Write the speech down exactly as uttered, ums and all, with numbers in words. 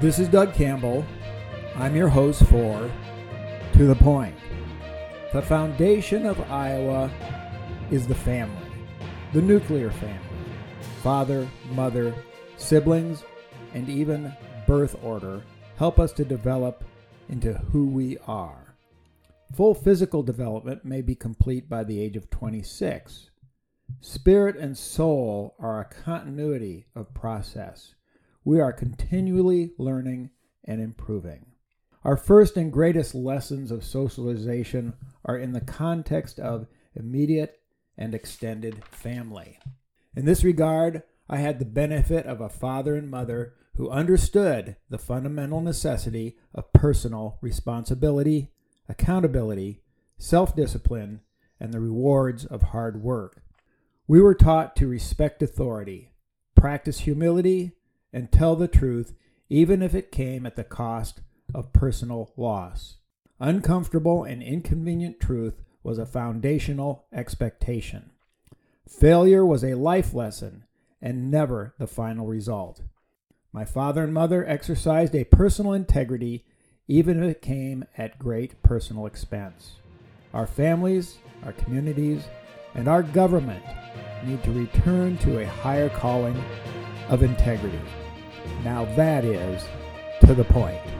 This is Doug Campbell. I'm your host for To the Point. The foundation of Iowa is the family, the nuclear family, father, mother, siblings, and even birth order help us to develop into who we are. Full physical development may be complete by the age of twenty-six. Spirit and soul are a continuity of process. We are continually learning and improving. Our first and greatest lessons of socialization are in the context of immediate and extended family. In this regard, I had the benefit of a father and mother who understood the fundamental necessity of personal responsibility, accountability, self-discipline, and the rewards of hard work. We were taught to respect authority, practice humility, and tell the truth, even if it came at the cost of personal loss. Uncomfortable and inconvenient truth was a foundational expectation. Failure was a life lesson and never the final result. My father and mother exercised a personal integrity, even if it came at great personal expense. Our families, our communities, and our government need to return to a higher calling of integrity. Now that is To the Point.